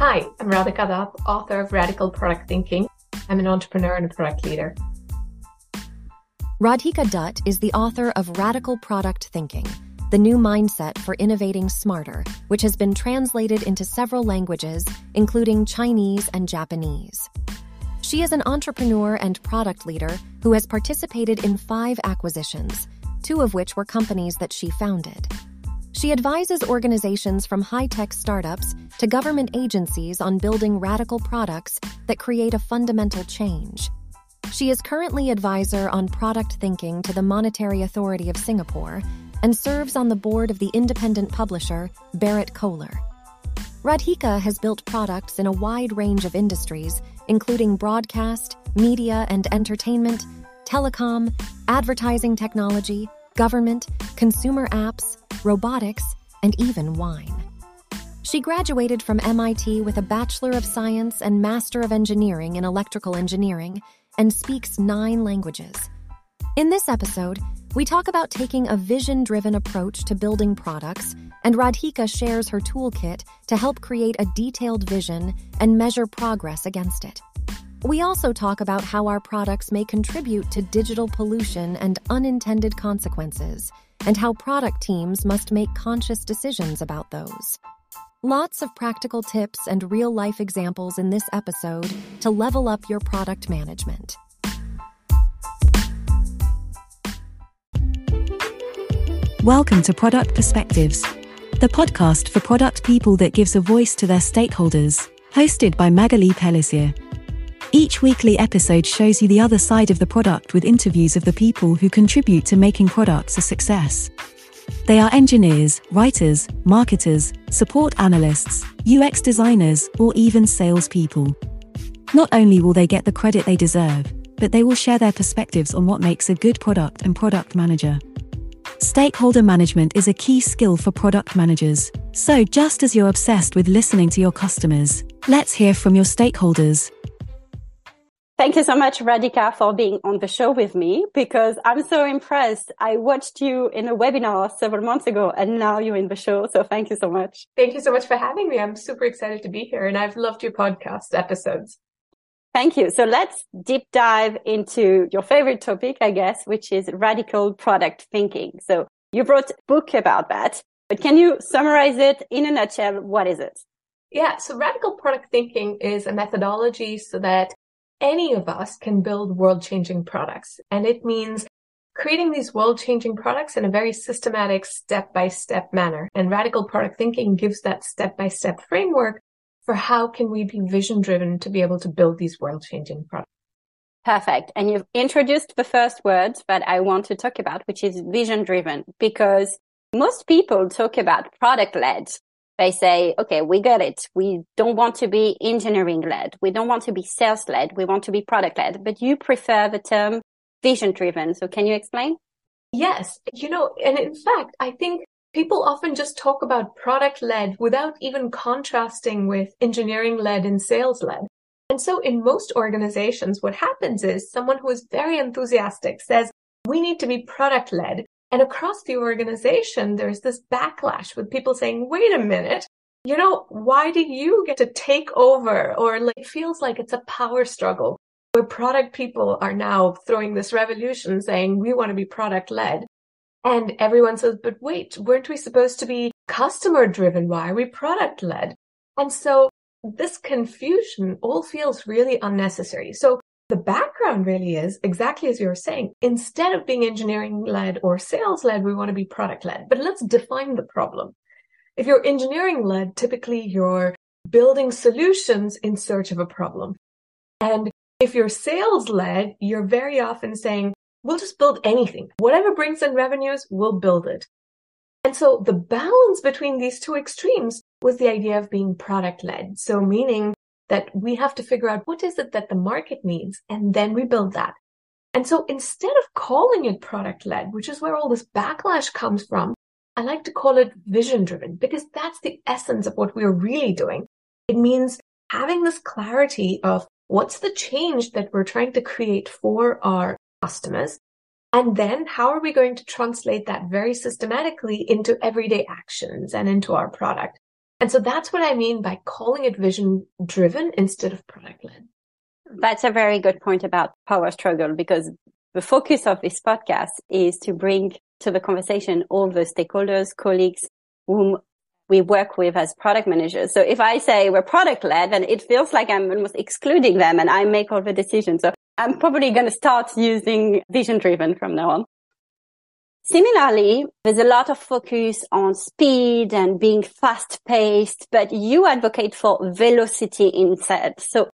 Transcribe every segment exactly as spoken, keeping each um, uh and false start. Hi, I'm Radhika Dutt, author of Radical Product Thinking. I'm an entrepreneur and a product leader. Radhika Dutt is the author of Radical Product Thinking, the new mindset for innovating smarter, which has been translated into several languages, including Chinese and Japanese. She is an entrepreneur and product leader who has participated in five acquisitions, two of which were companies that she founded. She advises organizations from high-tech startups to government agencies on building radical products that create a fundamental change. She is currently advisor on product thinking to the Monetary Authority of Singapore and serves on the board of the independent publisher Berrett Koehler. Radhika has built products in a wide range of industries, including broadcast, media and entertainment, telecom, advertising technology, government, consumer apps, robotics, and even wine. She graduated from M I T with a Bachelor of Science and Master of Engineering in Electrical Engineering and speaks nine languages. In this episode, we talk about taking a vision-driven approach to building products, and Radhika shares her toolkit to help create a detailed vision and measure progress against it. We also talk about how our products may contribute to digital pollution and unintended consequences, and how product teams must make conscious decisions about those. Lots of practical tips and real-life examples in this episode to level up your product management. Welcome to Product Perspectives, the podcast for product people that gives a voice to their stakeholders, hosted by Magali Pellissier. Each weekly episode shows you the other side of the product with interviews of the people who contribute to making products a success. They are engineers, writers, marketers, support analysts, U X designers, or even salespeople. Not only will they get the credit they deserve, but they will share their perspectives on what makes a good product and product manager. Stakeholder management is a key skill for product managers, so just as you're obsessed with listening to your customers, let's hear from your stakeholders. Thank you so much, Radhika, for being on the show with me, because I'm so impressed. I watched you in a webinar several months ago, and now you're in the show. So thank you so much. Thank you so much for having me. I'm super excited to be here, and I've loved your podcast episodes. Thank you. So let's deep dive into your favorite topic, I guess, which is radical product thinking. So you wrote a book about that, but can you summarize it in a nutshell? What is it? Yeah, so radical product thinking is a methodology so that any of us can build world-changing products. And it means creating these world-changing products in a very systematic, step-by-step manner. And radical product thinking gives that step-by-step framework for how can we be vision-driven to be able to build these world-changing products. Perfect. And you've introduced the first word that I want to talk about, which is vision-driven, because most people talk about product-led. They say, okay, we get it. We don't want to be engineering-led. We don't want to be sales-led. We want to be product-led. But you prefer the term vision-driven. So can you explain? Yes. You know, and in fact, I think people often just talk about product-led without even contrasting with engineering-led and sales-led. And so in most organizations, what happens is someone who is very enthusiastic says, we need to be product-led. And across the organization, there's this backlash with people saying, wait a minute, you know, why do you get to take over? Or like, it feels like it's a power struggle where product people are now throwing this revolution saying, we want to be product led. And everyone says, but wait, weren't we supposed to be customer driven? Why are we product led? And so this confusion all feels really unnecessary. So the background really is exactly as you were saying. Instead of being engineering-led or sales-led, we want to be product-led. But let's define the problem. If you're engineering-led, typically you're building solutions in search of a problem. And if you're sales-led, you're very often saying, we'll just build anything. Whatever brings in revenues, we'll build it. And so the balance between these two extremes was the idea of being product-led. So meaning that we have to figure out what is it that the market needs, and then we build that. And so instead of calling it product-led, which is where all this backlash comes from, I like to call it vision-driven, because that's the essence of what we're really doing. It means having this clarity of what's the change that we're trying to create for our customers, and then how are we going to translate that very systematically into everyday actions and into our product. And so that's what I mean by calling it vision driven instead of product led. That's a very good point about power struggle, because the focus of this podcast is to bring to the conversation all the stakeholders, colleagues whom we work with as product managers. So if I say we're product led, then it feels like I'm almost excluding them and I make all the decisions. So I'm probably going to start using vision driven from now on. Similarly, there's a lot of focus on speed and being fast paced, but you advocate for velocity instead. So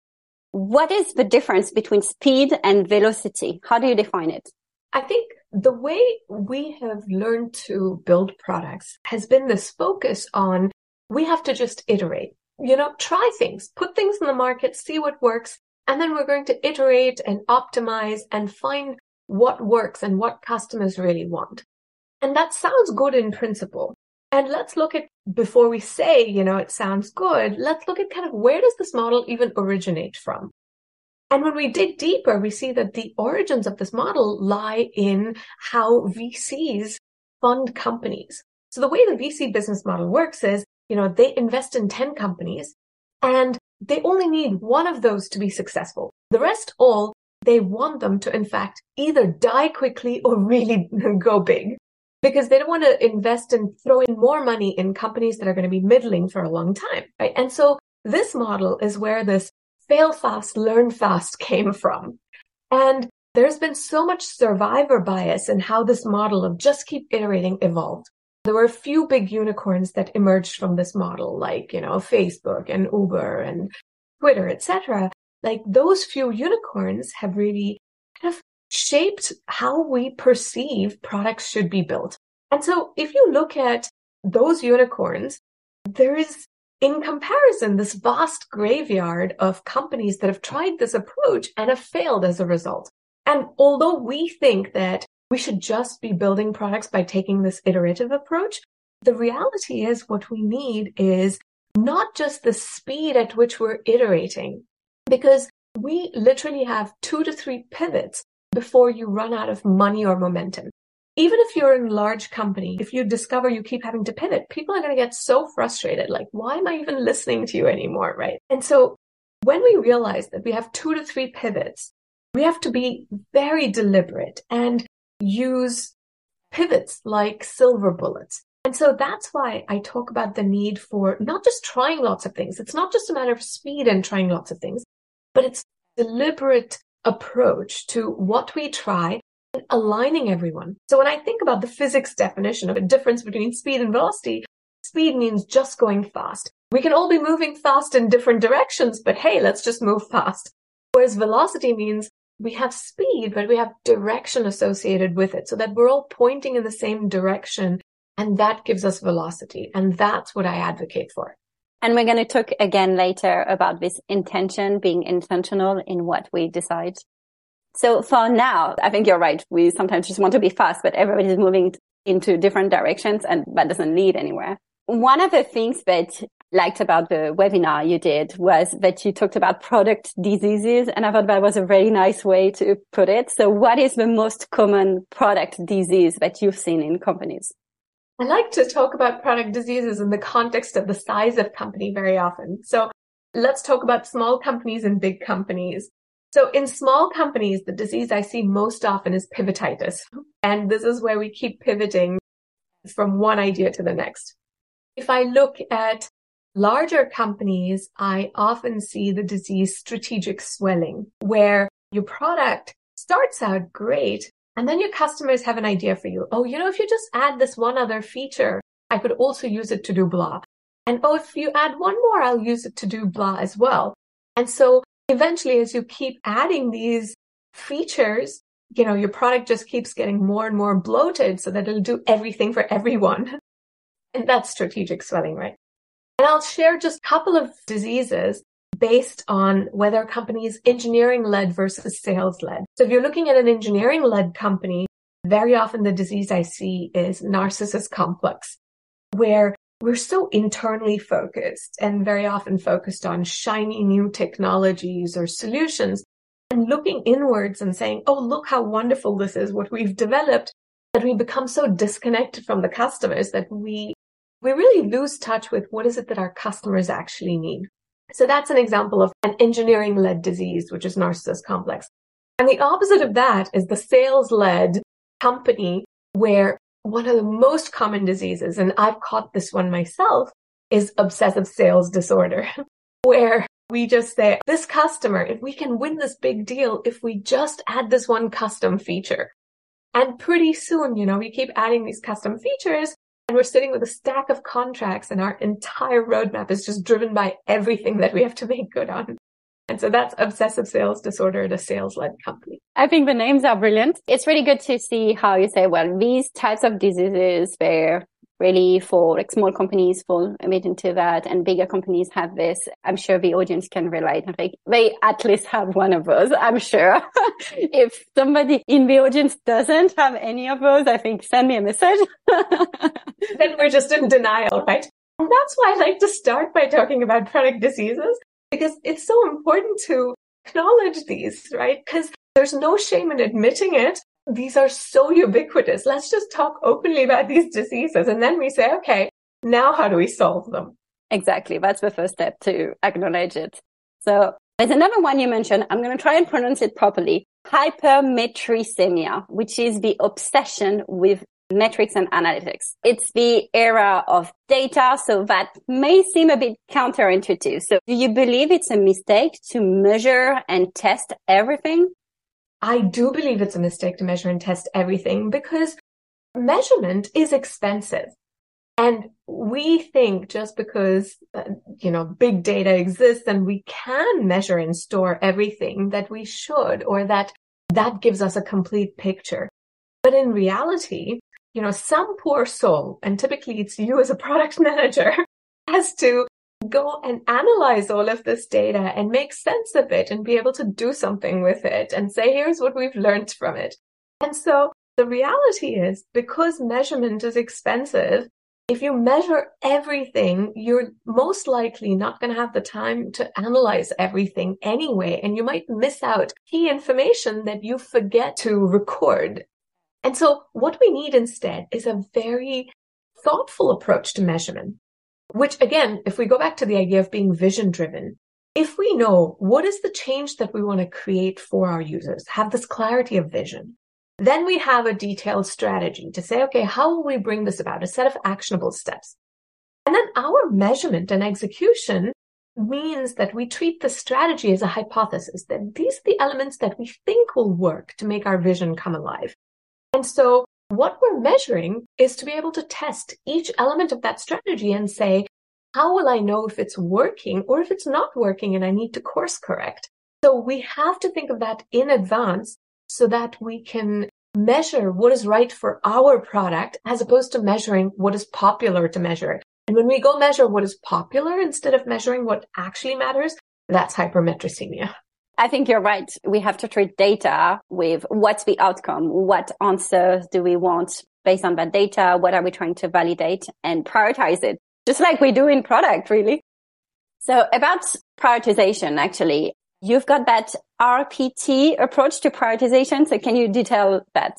what is the difference between speed and velocity? How do you define it? I think the way we have learned to build products has been this focus on, we have to just iterate, you know, try things, put things in the market, see what works, and then we're going to iterate and optimize and find what works and what customers really want. And that sounds good in principle. And let's look at, before we say, you know, it sounds good, let's look at kind of where does this model even originate from? And when we dig deeper, we see that the origins of this model lie in how V Cs fund companies. So the way the V C business model works is, you know, they invest in ten companies and they only need one of those to be successful. The rest all they want them to, in fact, either die quickly or really go big, because they don't want to invest and throw in more money in companies that are going to be middling for a long time, right? And so this model is where this fail fast, learn fast came from. And there's been so much survivor bias in how this model of just keep iterating evolved. There were a few big unicorns that emerged from this model, like, you know, Facebook and Uber and Twitter, et cetera. Like those few unicorns have really kind of shaped how we perceive products should be built. And so if you look at those unicorns, there is, in comparison, this vast graveyard of companies that have tried this approach and have failed as a result. And although we think that we should just be building products by taking this iterative approach, the reality is what we need is not just the speed at which we're iterating, because we literally have two to three pivots before you run out of money or momentum. Even if you're in a large company, if you discover you keep having to pivot, people are going to get so frustrated. Like, why am I even listening to you anymore, right? And so when we realize that we have two to three pivots, we have to be very deliberate and use pivots like silver bullets. And so that's why I talk about the need for not just trying lots of things. It's not just a matter of speed and trying lots of things, but it's deliberate approach to what we try and aligning everyone. So when I think about the physics definition of a difference between speed and velocity, speed means just going fast. We can all be moving fast in different directions, but hey, let's just move fast. Whereas velocity means we have speed, but we have direction associated with it so that we're all pointing in the same direction. And that gives us velocity. And that's what I advocate for. And we're going to talk again later about this intention, being intentional in what we decide. So for now, I think you're right. We sometimes just want to be fast, but everybody's moving into different directions and that doesn't lead anywhere. One of the things that I liked about the webinar you did was that you talked about product diseases. And I thought that was a very nice way to put it. So what is the most common product disease that you've seen in companies? I like to talk about product diseases in the context of the size of company very often. So let's talk about small companies and big companies. So in small companies, the disease I see most often is pivotitis. And this is where we keep pivoting from one idea to the next. If I look at larger companies, I often see the disease strategic swelling, where your product starts out great, and then your customers have an idea for you. Oh, you know, if you just add this one other feature, I could also use it to do blah. And oh, if you add one more, I'll use it to do blah as well. And so eventually, as you keep adding these features, you know, your product just keeps getting more and more bloated so that it'll do everything for everyone. And that's strategic swelling, right? And I'll share just a couple of diseases based on whether a company is engineering-led versus sales-led. So if you're looking at an engineering-led company, very often the disease I see is narcissist complex, where we're so internally focused and very often focused on shiny new technologies or solutions and looking inwards and saying, oh, look how wonderful this is, what we've developed, that we become so disconnected from the customers that we we really lose touch with what is it that our customers actually need. So that's an example of an engineering-led disease, which is narcissist complex. And the opposite of that is the sales-led company, where one of the most common diseases, and I've caught this one myself, is obsessive sales disorder, where we just say, this customer, if we can win this big deal, if we just add this one custom feature. And pretty soon, you know, we keep adding these custom features, and we're sitting with a stack of contracts, and our entire roadmap is just driven by everything that we have to make good on. And so that's obsessive sales disorder at a sales-led company. I think the names are brilliant. It's really good to see how you say, well, these types of diseases were really for like small companies fall a bit into that, and bigger companies have this. I'm sure the audience can relate. Like, they at least have one of those, I'm sure. If somebody in the audience doesn't have any of those, I think send me a message. Then we're just in denial, right? And that's why I like to start by talking about product diseases, because it's so important to acknowledge these, right? Because there's no shame in admitting it. These are so ubiquitous. Let's just talk openly about these diseases. And then we say, okay, now how do we solve them? Exactly. That's the first step, to acknowledge it. So there's another one you mentioned. I'm going to try and pronounce it properly. Hypermetricemia, which is the obsession with metrics and analytics. It's the era of data, so that may seem a bit counterintuitive. So do you believe it's a mistake to measure and test everything? I do believe it's a mistake to measure and test everything, because measurement is expensive. And we think just because, uh, you know, big data exists and we can measure and store everything, that we should, or that that gives us a complete picture. But in reality, you know, some poor soul, and typically it's you as a product manager, has to go and analyze all of this data and make sense of it and be able to do something with it and say, here's what we've learned from it. And so the reality is, because measurement is expensive, if you measure everything, you're most likely not going to have the time to analyze everything anyway, and you might miss out key information that you forget to record. And so what we need instead is a very thoughtful approach to measurement, which again, if we go back to the idea of being vision driven, if we know what is the change that we want to create for our users, have this clarity of vision, then we have a detailed strategy to say, okay, how will we bring this about? A set of actionable steps. And then our measurement and execution means that we treat the strategy as a hypothesis, that these are the elements that we think will work to make our vision come alive. And so what we're measuring is to be able to test each element of that strategy and say, how will I know if it's working or if it's not working and I need to course correct? So we have to think of that in advance so that we can measure what is right for our product as opposed to measuring what is popular to measure. And when we go measure what is popular instead of measuring what actually matters, that's hypermetricemia. I think you're right. We have to treat data with what's the outcome? What answers do we want based on that data? What are we trying to validate and prioritize it? Just like we do in product, really. So about prioritization, actually, you've got that R P T approach to prioritization. So can you detail that?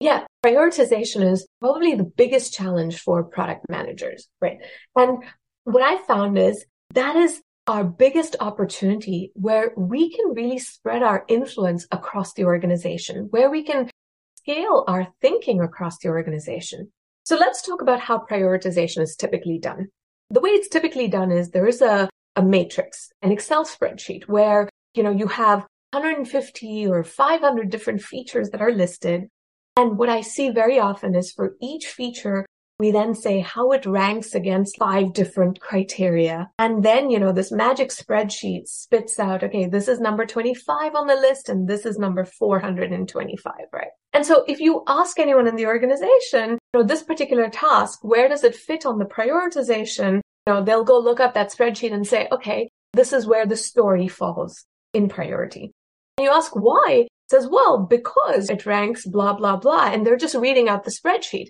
Yeah, prioritization is probably the biggest challenge for product managers, right? And what I found is that is our biggest opportunity, where we can really spread our influence across the organization, where we can scale our thinking across the organization. So let's talk about how prioritization is typically done. The way it's typically done is there is a, a matrix, an Excel spreadsheet where, you know, you have one hundred fifty or five hundred different features that are listed. And what I see very often is for each feature, we then say how it ranks against five different criteria. And then, you know, this magic spreadsheet spits out, okay, this is number twenty-five on the list and this is number four hundred twenty-five, right? And so if you ask anyone in the organization, you know, this particular task, where does it fit on the prioritization? You know, they'll go look up that spreadsheet and say, okay, this is where the story falls in priority. And you ask why? It says, well, because it ranks blah, blah, blah. And they're just reading out the spreadsheet.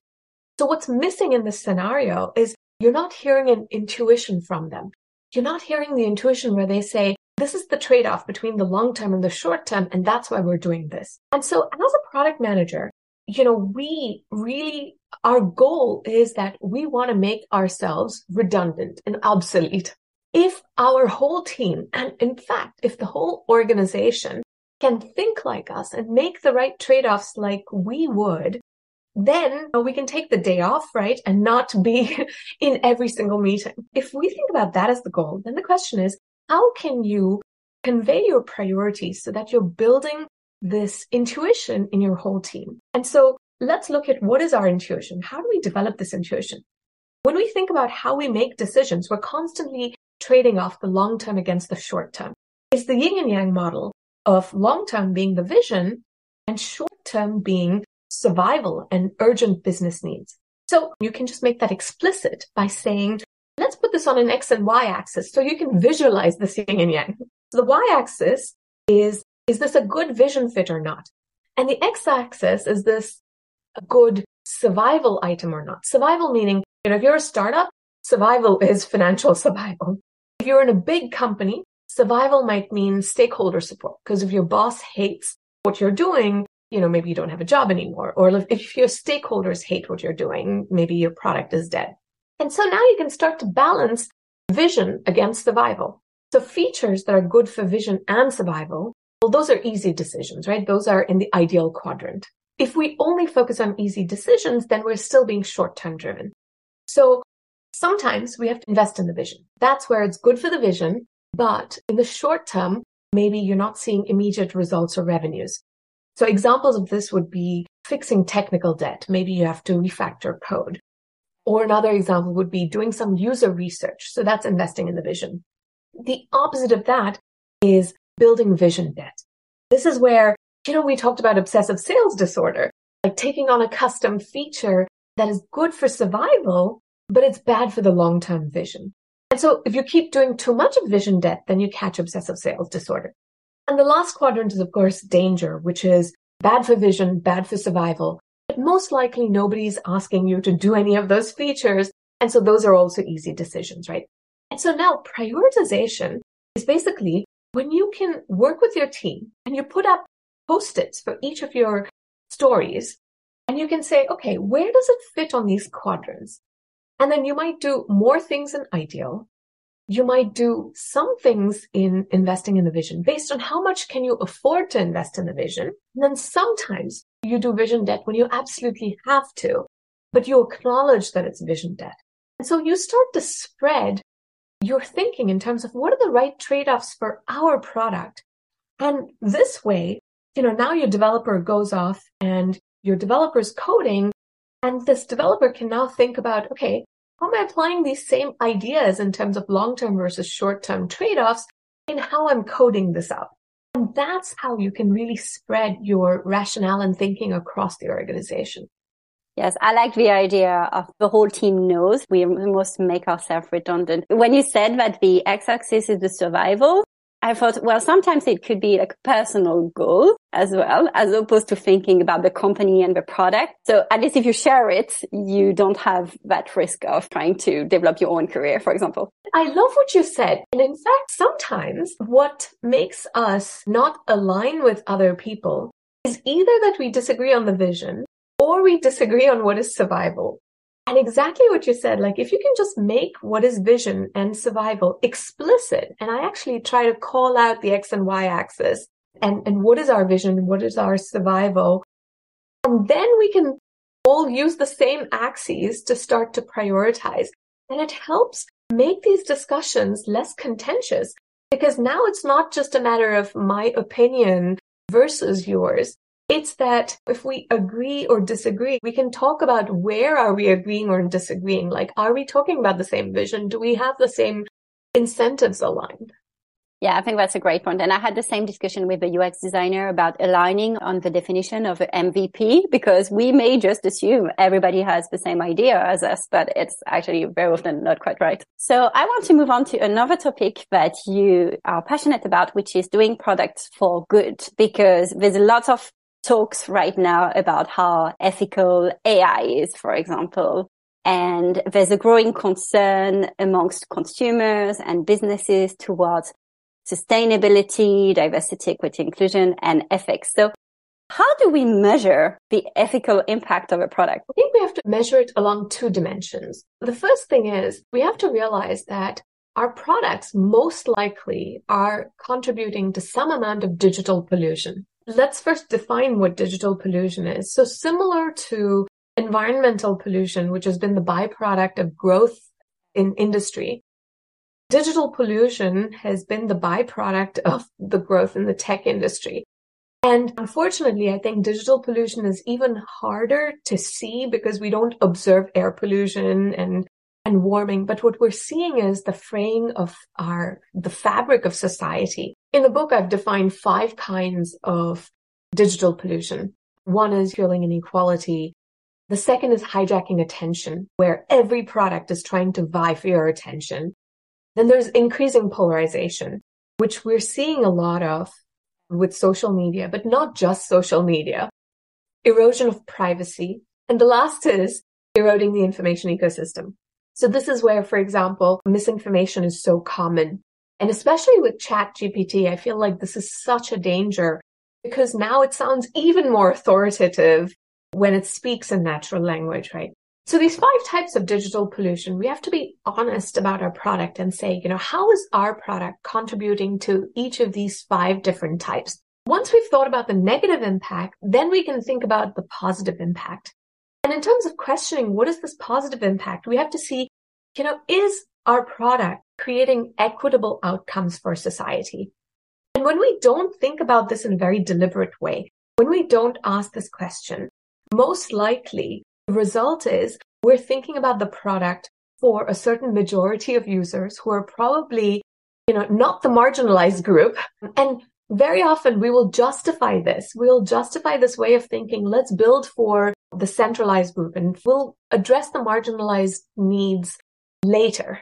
So what's missing in this scenario is you're not hearing an intuition from them. You're not hearing the intuition where they say, this is the trade-off between the long term and the short term, and that's why we're doing this. And so as a product manager, you know, we really our goal is that we want to make ourselves redundant and obsolete. If our whole team, and in fact, if the whole organization can think like us and make the right trade-offs like we would, then we can take the day off, right? And not be in every single meeting. If we think about that as the goal, then the question is, how can you convey your priorities so that you're building this intuition in your whole team? And so let's look at what is our intuition? How do we develop this intuition? When we think about how we make decisions, we're constantly trading off the long term against the short term. It's the yin and yang model of long term being the vision and short term being survival and urgent business needs. So you can just make that explicit by saying, let's put this on an X and Y axis so you can visualize this yin and yang. So the Y axis is, is this a good vision fit or not? And the X axis is this a good survival item or not? Survival meaning, you know, if you're a startup, survival is financial survival. If you're in a big company, survival might mean stakeholder support, because if your boss hates what you're doing, you know, maybe you don't have a job anymore, or if your stakeholders hate what you're doing, maybe your product is dead. And so now you can start to balance vision against survival. So features that are good for vision and survival, well, those are easy decisions, right? Those are in the ideal quadrant. If we only focus on easy decisions, then we're still being short-term driven. So sometimes we have to invest in the vision. That's where it's good for the vision, but in the short term, maybe you're not seeing immediate results or revenues. So examples of this would be fixing technical debt. Maybe you have to refactor code. Or another example would be doing some user research. So that's investing in the vision. The opposite of that is building vision debt. This is where, you know, we talked about obsessive sales disorder, like taking on a custom feature that is good for survival, but it's bad for the long-term vision. And so if you keep doing too much of vision debt, then you catch obsessive sales disorder. And the last quadrant is, of course, danger, which is bad for vision, bad for survival. But most likely nobody's asking you to do any of those features. And so those are also easy decisions, right? And so now prioritization is basically when you can work with your team and you put up post-its for each of your stories, and you can say, okay, where does it fit on these quadrants? And then you might do more things in ideal. You might do some things in investing in the vision based on how much can you afford to invest in the vision. And then sometimes you do vision debt when you absolutely have to, but you acknowledge that it's vision debt. And so you start to spread your thinking in terms of what are the right trade-offs for our product. And this way, you know, now your developer goes off and your developer's coding, and this developer can now think about, okay, how am I applying these same ideas in terms of long-term versus short-term trade-offs in how I'm coding this up? And that's how you can really spread your rationale and thinking across the organization. Yes, I like the idea of the whole team knows we must make ourselves redundant. When you said that the x-axis is the survival, I thought, well, sometimes it could be like a personal goal as well, as opposed to thinking about the company and the product. So at least if you share it, you don't have that risk of trying to develop your own career, for example. I love what you said. And in fact, sometimes what makes us not align with other people is either that we disagree on the vision or we disagree on what is survival. And exactly what you said, like if you can just make what is vision and survival explicit, and I actually try to call out the X and Y axis and, and what is our vision, what is our survival, and then we can all use the same axes to start to prioritize. And it helps make these discussions less contentious, because now it's not just a matter of my opinion versus yours. It's that if we agree or disagree, we can talk about where are we agreeing or disagreeing. Like, are we talking about the same vision? Do we have the same incentives aligned? Yeah, I think that's a great point. And I had the same discussion with the U X designer about aligning on the definition of M V P, because we may just assume everybody has the same idea as us, but it's actually very often not quite right. So I want to move on to another topic that you are passionate about, which is doing products for good, because there's lots of talks right now about how ethical A I is, for example. And there's a growing concern amongst consumers and businesses towards sustainability, diversity, equity, inclusion, and ethics. So How do we measure the ethical impact of a product? I think we have to measure it along two dimensions. The first thing is we have to realize that our products most likely are contributing to some amount of digital pollution. Let's first define what digital pollution is. So similar to environmental pollution, which has been the byproduct of growth in industry, digital pollution has been the byproduct of the growth in the tech industry. And unfortunately, I think digital pollution is even harder to see because we don't observe air pollution and, and warming. But what we're seeing is the fraying of our, the fabric of society. In the book, I've defined five kinds of digital pollution. One is fueling inequality. The second is hijacking attention, where every product is trying to vie for your attention. Then there's increasing polarization, which we're seeing a lot of with social media, but not just social media, erosion of privacy. And the last is eroding the information ecosystem. So this is where, for example, misinformation is so common. And especially with ChatGPT, I feel like this is such a danger because now it sounds even more authoritative when it speaks in natural language, right? So these five types of digital pollution, we have to be honest about our product and say, you know, how is our product contributing to each of these five different types? Once we've thought about the negative impact, then we can think about the positive impact. And in terms of questioning, what is this positive impact? We have to see, you know, is our product creating equitable outcomes for society? And when we don't think about this in a very deliberate way, when we don't ask this question, most likely, the result is we're thinking about the product for a certain majority of users who are probably, you know, not the marginalized group. And very often we will justify this. We'll justify this way of thinking. Let's build for the centralized group and we'll address the marginalized needs later.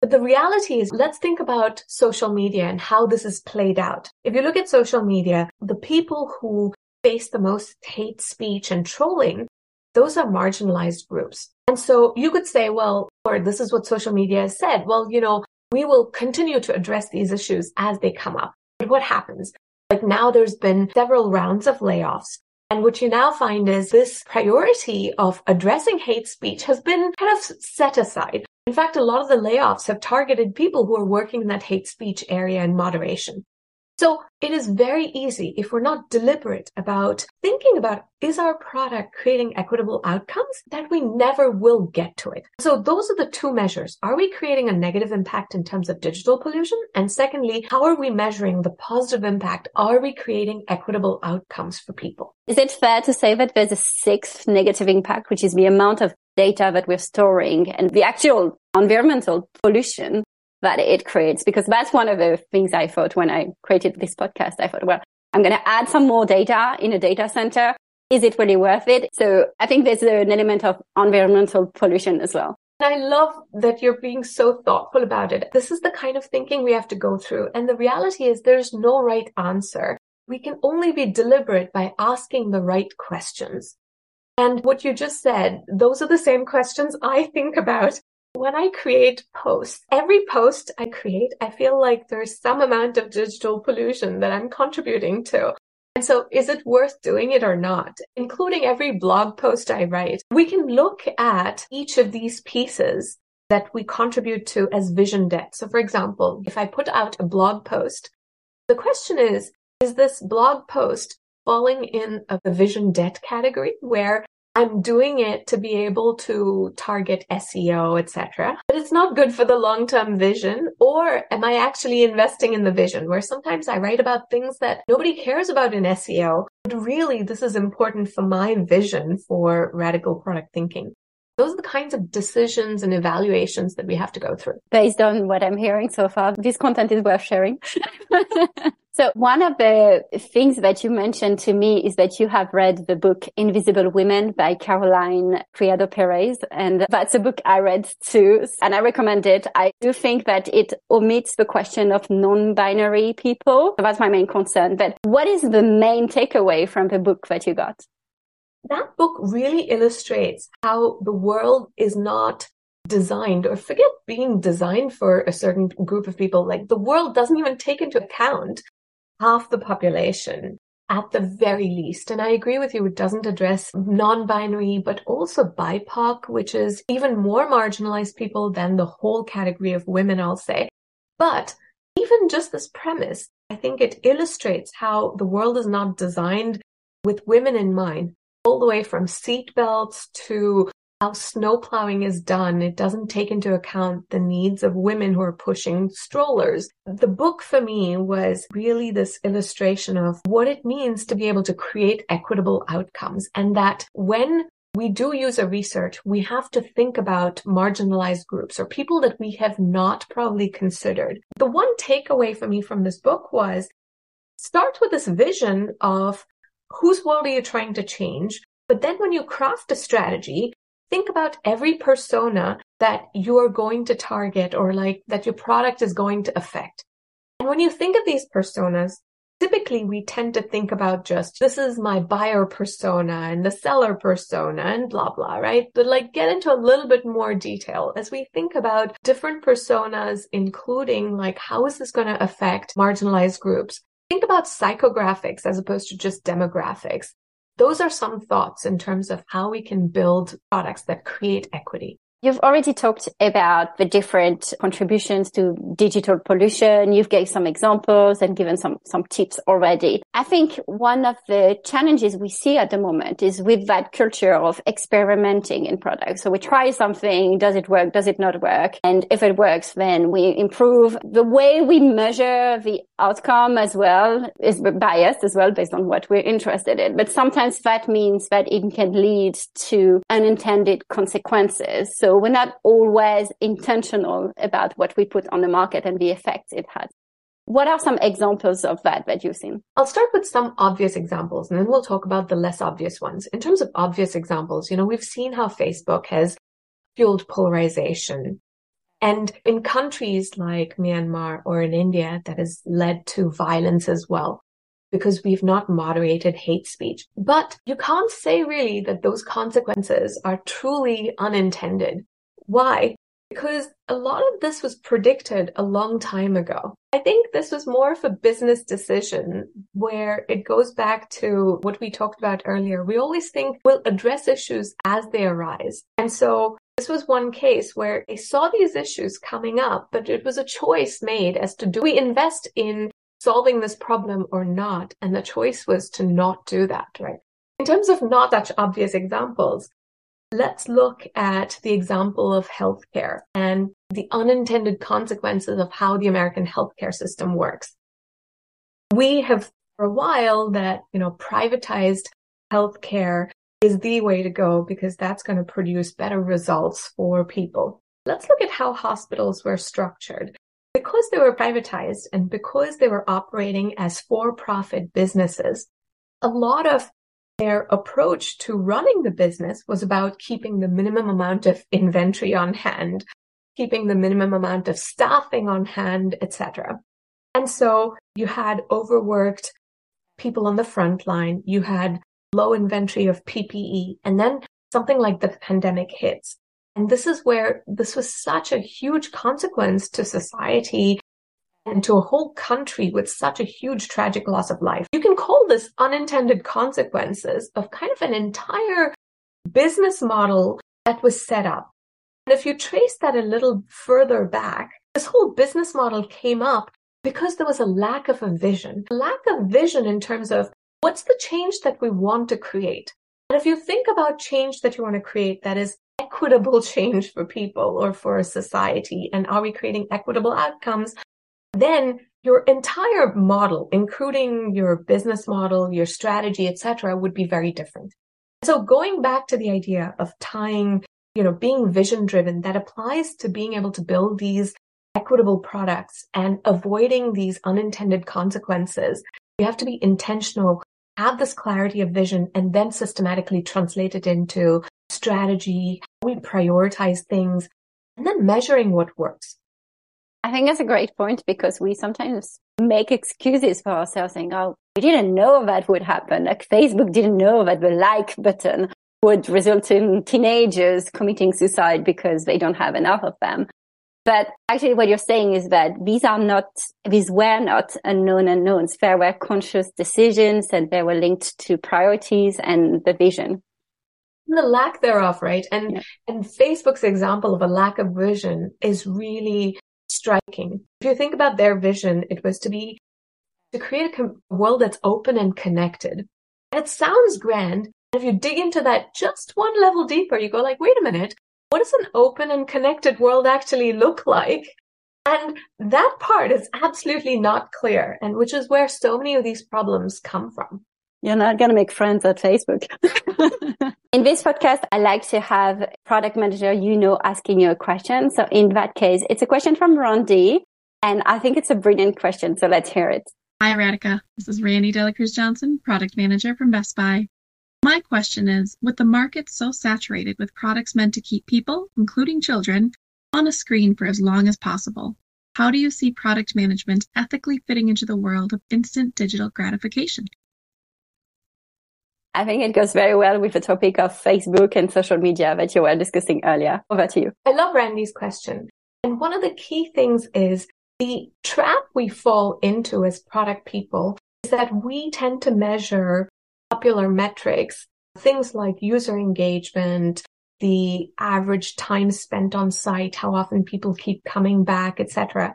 But the reality is, let's think about social media and how this is played out. If you look at social media, the people who face the most hate speech and trolling, those are marginalized groups. And so you could say, well, or this is what social media has said. Well, you know, we will continue to address these issues as they come up. But what happens? Like now there's been several rounds of layoffs. And what you now find is this priority of addressing hate speech has been kind of set aside. In fact, a lot of the layoffs have targeted people who are working in that hate speech area in moderation. So it is very easy if we're not deliberate about thinking about, is our product creating equitable outcomes, that we never will get to it. So those are the two measures. Are we creating a negative impact in terms of digital pollution? And secondly, how are we measuring the positive impact? Are we creating equitable outcomes for people? Is it fair to say that there's a sixth negative impact, which is the amount of data that we're storing and the actual environmental pollution that it creates? Because that's one of the things I thought when I created this podcast. I thought, well, I'm going to add some more data in a data center. Is it really worth it? So I think there's an element of environmental pollution as well. I love that you're being so thoughtful about it. This is the kind of thinking we have to go through. And the reality is there's no right answer. We can only be deliberate by asking the right questions. And what you just said, those are the same questions I think about. When I create posts, every post I create, I feel like there's some amount of digital pollution that I'm contributing to. And so is it worth doing it or not? Including every blog post I write, we can look at each of these pieces that we contribute to as vision debt. So for example, if I put out a blog post, the question is, is this blog post falling in the vision debt category where I'm doing it to be able to target S E O, et cetera, but it's not good for the long-term vision? Or am I actually investing in the vision, where sometimes I write about things that nobody cares about in S E O, but really this is important for my vision for radical product thinking? Those are the kinds of decisions and evaluations that we have to go through. Based on what I'm hearing so far, this content is worth sharing. So one of the things that you mentioned to me is that you have read the book Invisible Women by Caroline Criado Perez. And that's a book I read too, and I recommend it. I do think that it omits the question of non-binary people. That's my main concern. But what is the main takeaway from the book that you got? That book really illustrates how the world is not designed, or forget being designed for a certain group of people. Like the world doesn't even take into account half the population, at the very least. And I agree with you, it doesn't address non-binary, but also B I P O C, which is even more marginalized people than the whole category of women, I'll say. But even just this premise, I think it illustrates how the world is not designed with women in mind, all the way from seatbelts to how snowplowing is done. It doesn't take into account the needs of women who are pushing strollers. The book for me was really this illustration of what it means to be able to create equitable outcomes, and that when we do user research, we have to think about marginalized groups or people that we have not probably considered. The one takeaway for me from this book was start with this vision of whose world are you trying to change? But then when you craft a strategy, think about every persona that you are going to target or like that your product is going to affect. And when you think of these personas, typically we tend to think about just, this is my buyer persona and the seller persona and blah, blah, right? But like get into a little bit more detail as we think about different personas, including like, how is this going to affect marginalized groups? Think about psychographics as opposed to just demographics. Those are some thoughts in terms of how we can build products that create equity. You've already talked about the different contributions to digital pollution. You've gave some examples and given some, some tips already. I think one of the challenges we see at the moment is with that culture of experimenting in products. So we try something, does it work, does it not work? And if it works, then we improve. The way we measure the outcome as well is biased as well based on what we're interested in. But sometimes that means that it can lead to unintended consequences. So So we're not always intentional about what we put on the market and the effect it has. What are some examples of that that you've seen? I'll start with some obvious examples, and then we'll talk about the less obvious ones. In terms of obvious examples, you know, we've seen how Facebook has fueled polarization. And in countries like Myanmar or in India, that has led to violence as well, because we've not moderated hate speech. But you can't say really that those consequences are truly unintended. Why? Because a lot of this was predicted a long time ago. I think this was more of a business decision where it goes back to what we talked about earlier. We always think we'll address issues as they arise. And so this was one case where they saw these issues coming up, but it was a choice made as to do we invest in solving this problem or not, and the choice was to not do that, right? In terms of not such obvious examples, let's look at the example of healthcare and the unintended consequences of how the American healthcare system works. We have for a while that, you know, privatized healthcare is the way to go because that's going to produce better results for people. Let's look at how hospitals were structured. Because they were privatized and because they were operating as for-profit businesses, a lot of their approach to running the business was about keeping the minimum amount of inventory on hand, keeping the minimum amount of staffing on hand, et cetera. And so you had overworked people on the front line, you had low inventory of P P E, and then something like the pandemic hits. And this is where this was such a huge consequence to society and to a whole country with such a huge tragic loss of life. You can call this unintended consequences of kind of an entire business model that was set up. And if you trace that a little further back, this whole business model came up because there was a lack of a vision, a lack of vision in terms of what's the change that we want to create. And if you think about change that you want to create, that is equitable change for people or for a society, and are we creating equitable outcomes, then your entire model, including your business model, your strategy, et cetera, would be very different. So going back to the idea of tying, you know, being vision driven, that applies to being able to build these equitable products and avoiding these unintended consequences. You have to be intentional, have this clarity of vision, and then systematically translate it into strategy, how we prioritize things, and then measuring what works. I think that's a great point because we sometimes make excuses for ourselves saying, oh, we didn't know that would happen. Like Facebook didn't know that the like button would result in teenagers committing suicide because they don't have enough of them. But actually what you're saying is that these are not, these were not unknown unknowns. There were conscious decisions and they were linked to priorities and the vision. The lack thereof, right? And yeah. and Facebook's example of a lack of vision is really striking. If you think about their vision, it was to be, to create a com- world that's open and connected. And it sounds grand. If you dig into that just one level deeper, you go like, wait a minute, what does an open and connected world actually look like? And that part is absolutely not clear, and which is where so many of these problems come from. You're not going to make friends at Facebook. In this podcast, I like to have product manager, you know, asking you a question. So in that case, it's a question from Randy, and I think it's a brilliant question. So let's hear it. Hi, Radhika. This is Randy Delacruz-Johnson, product manager from Best Buy. My question is, with the market so saturated with products meant to keep people, including children, on a screen for as long as possible, how do you see product management ethically fitting into the world of instant digital gratification? I think it goes very well with the topic of Facebook and social media that you were discussing earlier. Over to you. I love Randy's question. And one of the key things is the trap we fall into as product people is that we tend to measure popular metrics, things like user engagement, the average time spent on site, how often people keep coming back, et cetera.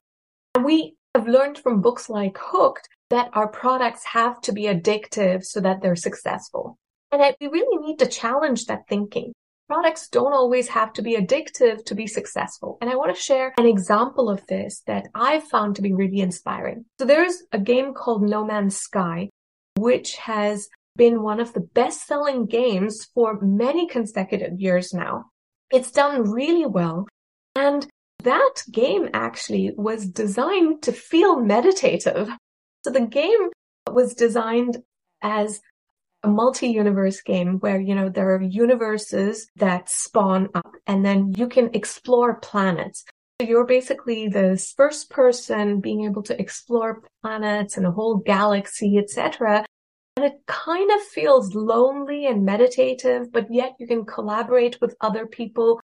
And we have learned from books like Hooked that our products have to be addictive so that they're successful. And I, we really need to challenge that thinking. Products don't always have to be addictive to be successful. And I want to share an example of this that I've found to be really inspiring. So there's a game called No Man's Sky, which has been one of the best-selling games for many consecutive years now. It's done really well. And that game actually was designed to feel meditative. So the game was designed as a multi-universe game where, you know, there are universes that spawn up and then you can explore planets. So you're basically this first person being able to explore planets and a whole galaxy, et cetera. And it kind of feels lonely and meditative, but yet you can collaborate with other people.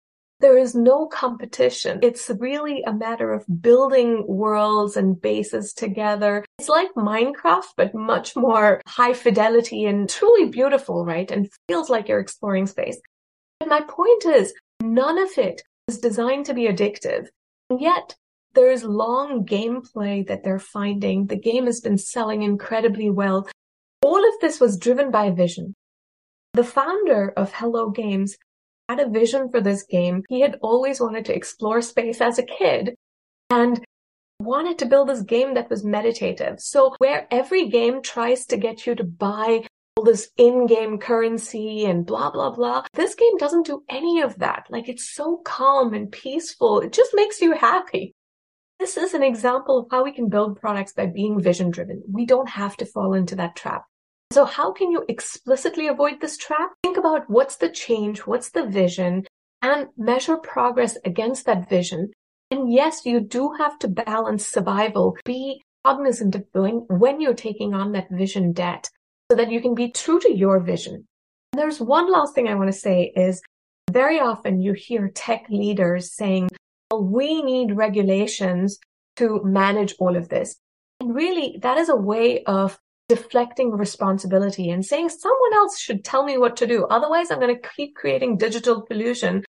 There is no competition. It's really a matter of building worlds and bases together. It's like Minecraft, but much more high fidelity and truly beautiful, right? And feels like you're exploring space. And my point is, none of it is designed to be addictive. And yet, there is long gameplay that they're finding. The game has been selling incredibly well. All of this was driven by a vision. The founder of Hello Games had a vision for this game. He had always wanted to explore space as a kid and wanted to build this game that was meditative. So where every game tries to get you to buy all this in-game currency and blah, blah, blah, this game doesn't do any of that. Like, it's so calm and peaceful. It just makes you happy. This is an example of how we can build products by being vision-driven. We don't have to fall into that trap. So how can you explicitly avoid this trap? Think about what's the change, what's the vision, and measure progress against that vision. And yes, you do have to balance survival. Be cognizant of doing when you're taking on that vision debt so that you can be true to your vision. And there's one last thing I want to say is very often you hear tech leaders saying, well, we need regulations to manage all of this. And really, that is a way of deflecting responsibility and saying someone else should tell me what to do. Otherwise, I'm going to keep creating digital pollution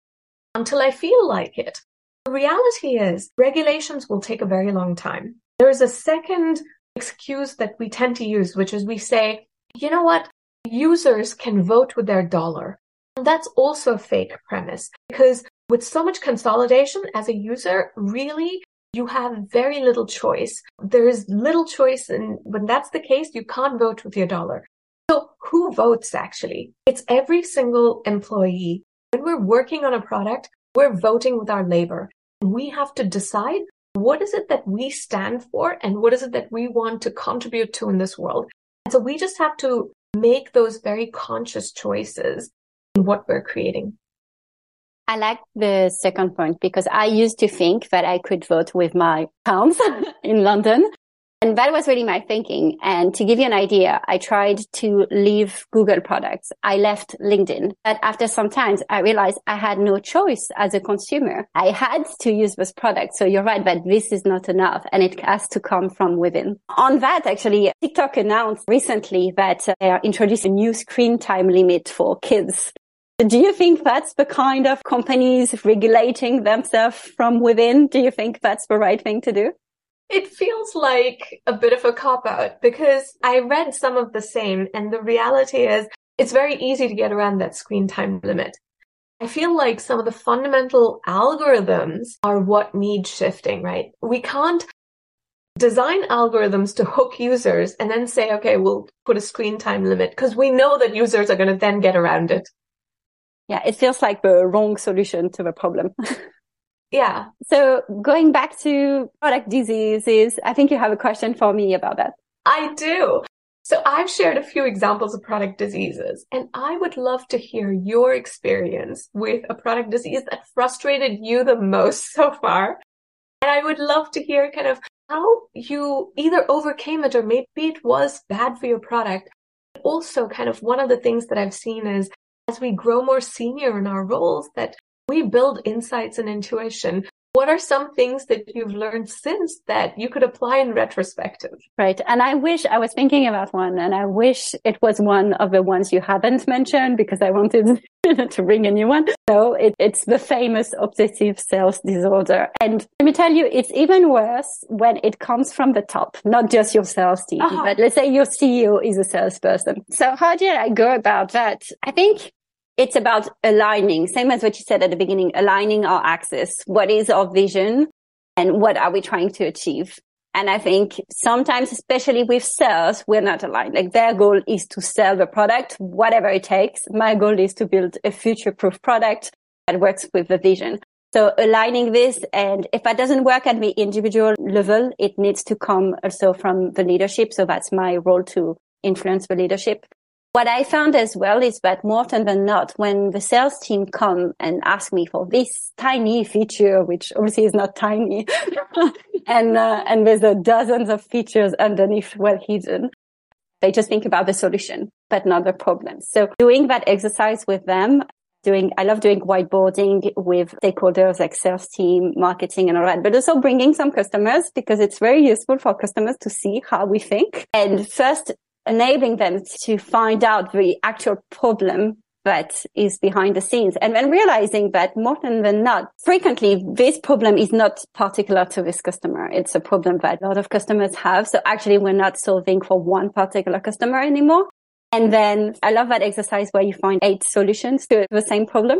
until I feel like it. The reality is regulations will take a very long time. There is a second excuse that we tend to use, which is we say, you know what? Users can vote with their dollar. And that's also a fake premise because with so much consolidation as a user, really, you have very little choice. There is little choice. And when that's the case, you can't vote with your dollar. So who votes actually? It's every single employee. When we're working on a product, we're voting with our labor. We have to decide what is it that we stand for and what is it that we want to contribute to in this world. And so we just have to make those very conscious choices in what we're creating. I like the second point because I used to think that I could vote with my pounds in London. And that was really my thinking. And to give you an idea, I tried to leave Google products. I left LinkedIn. But after some time, I realized I had no choice as a consumer. I had to use this product. So you're right, but this is not enough. And it has to come from within. On that, actually, TikTok announced recently that they are introducing a new screen time limit for kids. Do you think that's the kind of companies regulating themselves from within? Do you think that's the right thing to do? It feels like a bit of a cop-out because I read some of the same, and the reality is it's very easy to get around that screen time limit. I feel like some of the fundamental algorithms are what need shifting, right? We can't design algorithms to hook users and then say, okay, we'll put a screen time limit because we know that users are going to then get around it. Yeah, it feels like the wrong solution to the problem. Yeah. So going back to product diseases, I think you have a question for me about that. I do. So I've shared a few examples of product diseases, and I would love to hear your experience with a product disease that frustrated you the most so far. And I would love to hear kind of how you either overcame it or maybe it was bad for your product. Also, kind of one of the things that I've seen is as we grow more senior in our roles, that we build insights and intuition. What are some things that you've learned since that you could apply in retrospective? Right. And I wish I was thinking about one, and I wish it was one of the ones you haven't mentioned because I wanted to bring a new one. So it, it's the famous obsessive sales disorder. And let me tell you, it's even worse when it comes from the top, not just your sales team, uh-huh. but let's say your C E O is a salesperson. So how did I go about that? I think it's about aligning, same as what you said at the beginning, aligning our axis. What is our vision and what are we trying to achieve? And I think sometimes, especially with sales, we're not aligned. Like their goal is to sell the product, whatever it takes. My goal is to build a future-proof product that works with the vision. So aligning this, and if that doesn't work at the individual level, it needs to come also from the leadership. So that's my role to influence the leadership. What I found as well is that more often than not, when the sales team come and ask me for this tiny feature, which obviously is not tiny, and uh, and there's uh, dozens of features underneath well hidden, they just think about the solution, but not the problem. So doing that exercise with them, doing I love doing whiteboarding with stakeholders like sales team, marketing, and all that, but also bringing some customers because it's very useful for customers to see how we think. And first, enabling them to find out the actual problem that is behind the scenes. And then realizing that more often than not, frequently this problem is not particular to this customer. It's a problem that a lot of customers have. So actually we're not solving for one particular customer anymore. And then I love that exercise where you find eight solutions to the same problem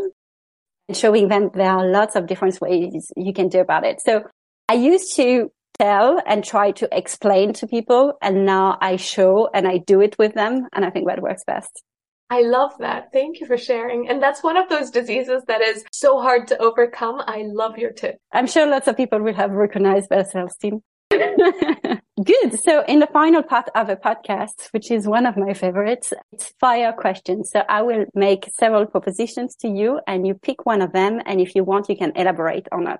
and showing them there are lots of different ways you can do about it. So I used to tell and try to explain to people, and now I show and I do it with them, and I think that works best. I love that. Thank you for sharing. And that's one of those diseases that is so hard to overcome. I love your tip. I'm sure lots of people will have recognized their sales team. Good. So in the final part of a podcast, which is one of my favorites, it's fire questions. So I will make several propositions to you and you pick one of them. And if you want, you can elaborate on it.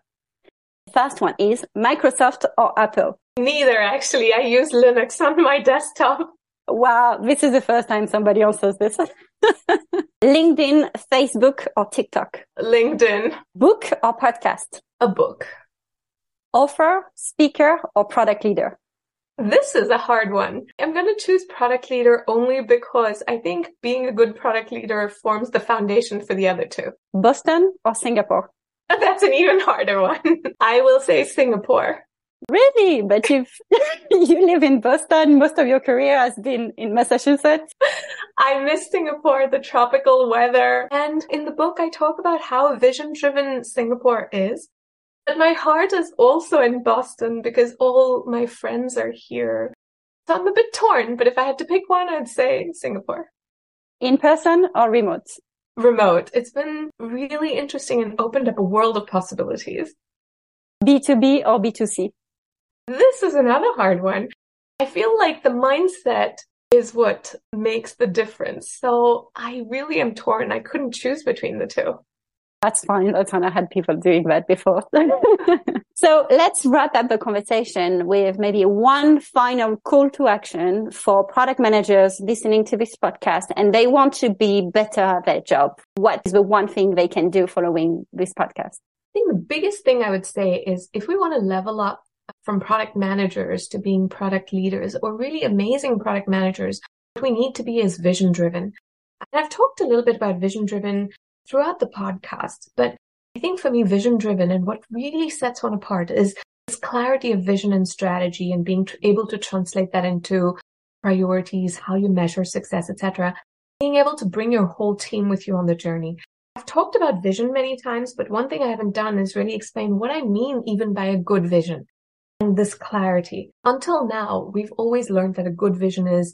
First one is Microsoft or Apple? Neither, actually. I use Linux on my desktop. Wow, this is the first time somebody else says this. LinkedIn, Facebook or TikTok? LinkedIn. Book or podcast? A book. Author, speaker or product leader? This is a hard one. I'm going to choose product leader only because I think being a good product leader forms the foundation for the other two. Boston or Singapore? That's an even harder one. I will say Singapore. Really? But you've, you live in Boston. Most of your career has been in Massachusetts. I miss Singapore, the tropical weather. And in the book, I talk about how vision-driven Singapore is. But my heart is also in Boston because all my friends are here. So I'm a bit torn, but if I had to pick one, I'd say Singapore. In person or remote? Remote. It's been really interesting and opened up a world of possibilities. B two B or B two C? This is another hard one. I feel like the mindset is what makes the difference. So I really am torn. I couldn't choose between the two. That's fine. That's fine. I had people doing that before. So let's wrap up the conversation with maybe one final call to action for product managers listening to this podcast, and they want to be better at their job. What is the one thing they can do following this podcast? I think the biggest thing I would say is, if we want to level up from product managers to being product leaders or really amazing product managers, what we need to be is vision driven. And I've talked a little bit about vision driven throughout the podcast, but I think for me, vision driven and what really sets one apart is this clarity of vision and strategy, and being tr- able to translate that into priorities, how you measure success, et cetera. Being able to bring your whole team with you on the journey. I've talked about vision many times, but one thing I haven't done is really explain what I mean even by a good vision and this clarity. Until now, we've always learned that a good vision is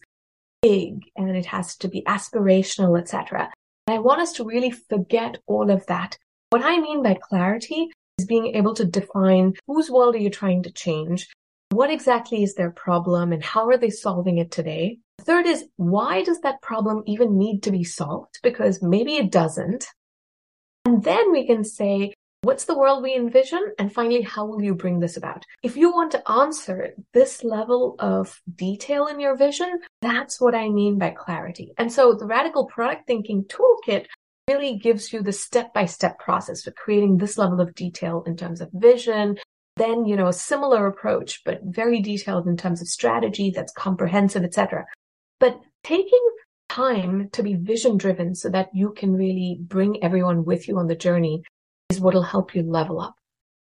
big and it has to be aspirational, et cetera. I want us to really forget all of that. What I mean by clarity is being able to define whose world are you trying to change, what exactly is their problem, and how are they solving it today. Third is, why does that problem even need to be solved? Because maybe it doesn't. And then we can say, what's the world we envision? And finally, how will you bring this about? If you want to answer this level of detail in your vision, that's what I mean by clarity. And so the Radical Product Thinking Toolkit really gives you the step-by-step process for creating this level of detail in terms of vision. Then, you know, a similar approach, but very detailed in terms of strategy that's comprehensive, et cetera. But taking time to be vision-driven so that you can really bring everyone with you on the journey is what will help you level up.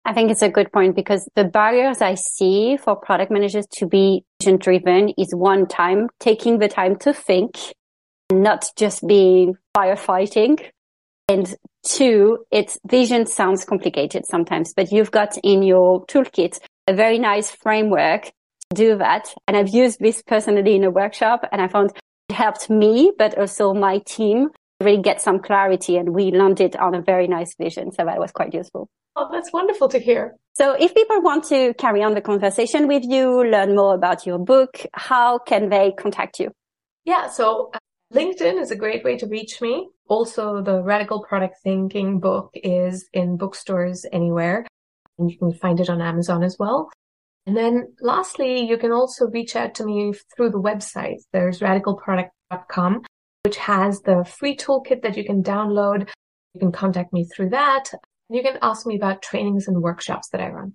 I think it's a good point, because the barriers I see for product managers to be vision-driven is, one, time, taking the time to think, not just being firefighting. And two, it's vision sounds complicated sometimes, but you've got in your toolkit a very nice framework to do that. And I've used this personally in a workshop, and I found it helped me, but also my team really get some clarity, and we landed on a very nice vision. So that was quite useful. Oh, that's wonderful to hear. So if people want to carry on the conversation with you, learn more about your book, how can they contact you? Yeah, so LinkedIn is a great way to reach me. Also, the Radical Product Thinking book is in bookstores anywhere, and you can find it on Amazon as well. And then lastly, you can also reach out to me through the website. There's radical product dot com. Which has the free toolkit that you can download. You can contact me through that. You can ask me about trainings and workshops that I run.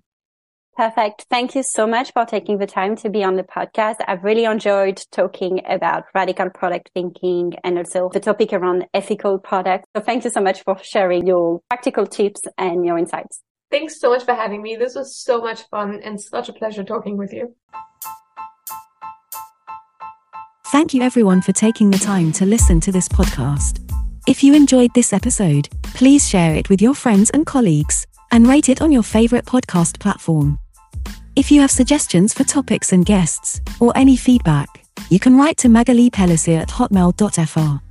Perfect. Thank you so much for taking the time to be on the podcast. I've really enjoyed talking about radical product thinking and also the topic around ethical products. So thank you so much for sharing your practical tips and your insights. Thanks so much for having me. This was so much fun and such a pleasure talking with you. Thank you everyone for taking the time to listen to this podcast. If you enjoyed this episode, please share it with your friends and colleagues, and rate it on your favorite podcast platform. If you have suggestions for topics and guests, or any feedback, you can write to Magali Pellissier at hotmail dot f r.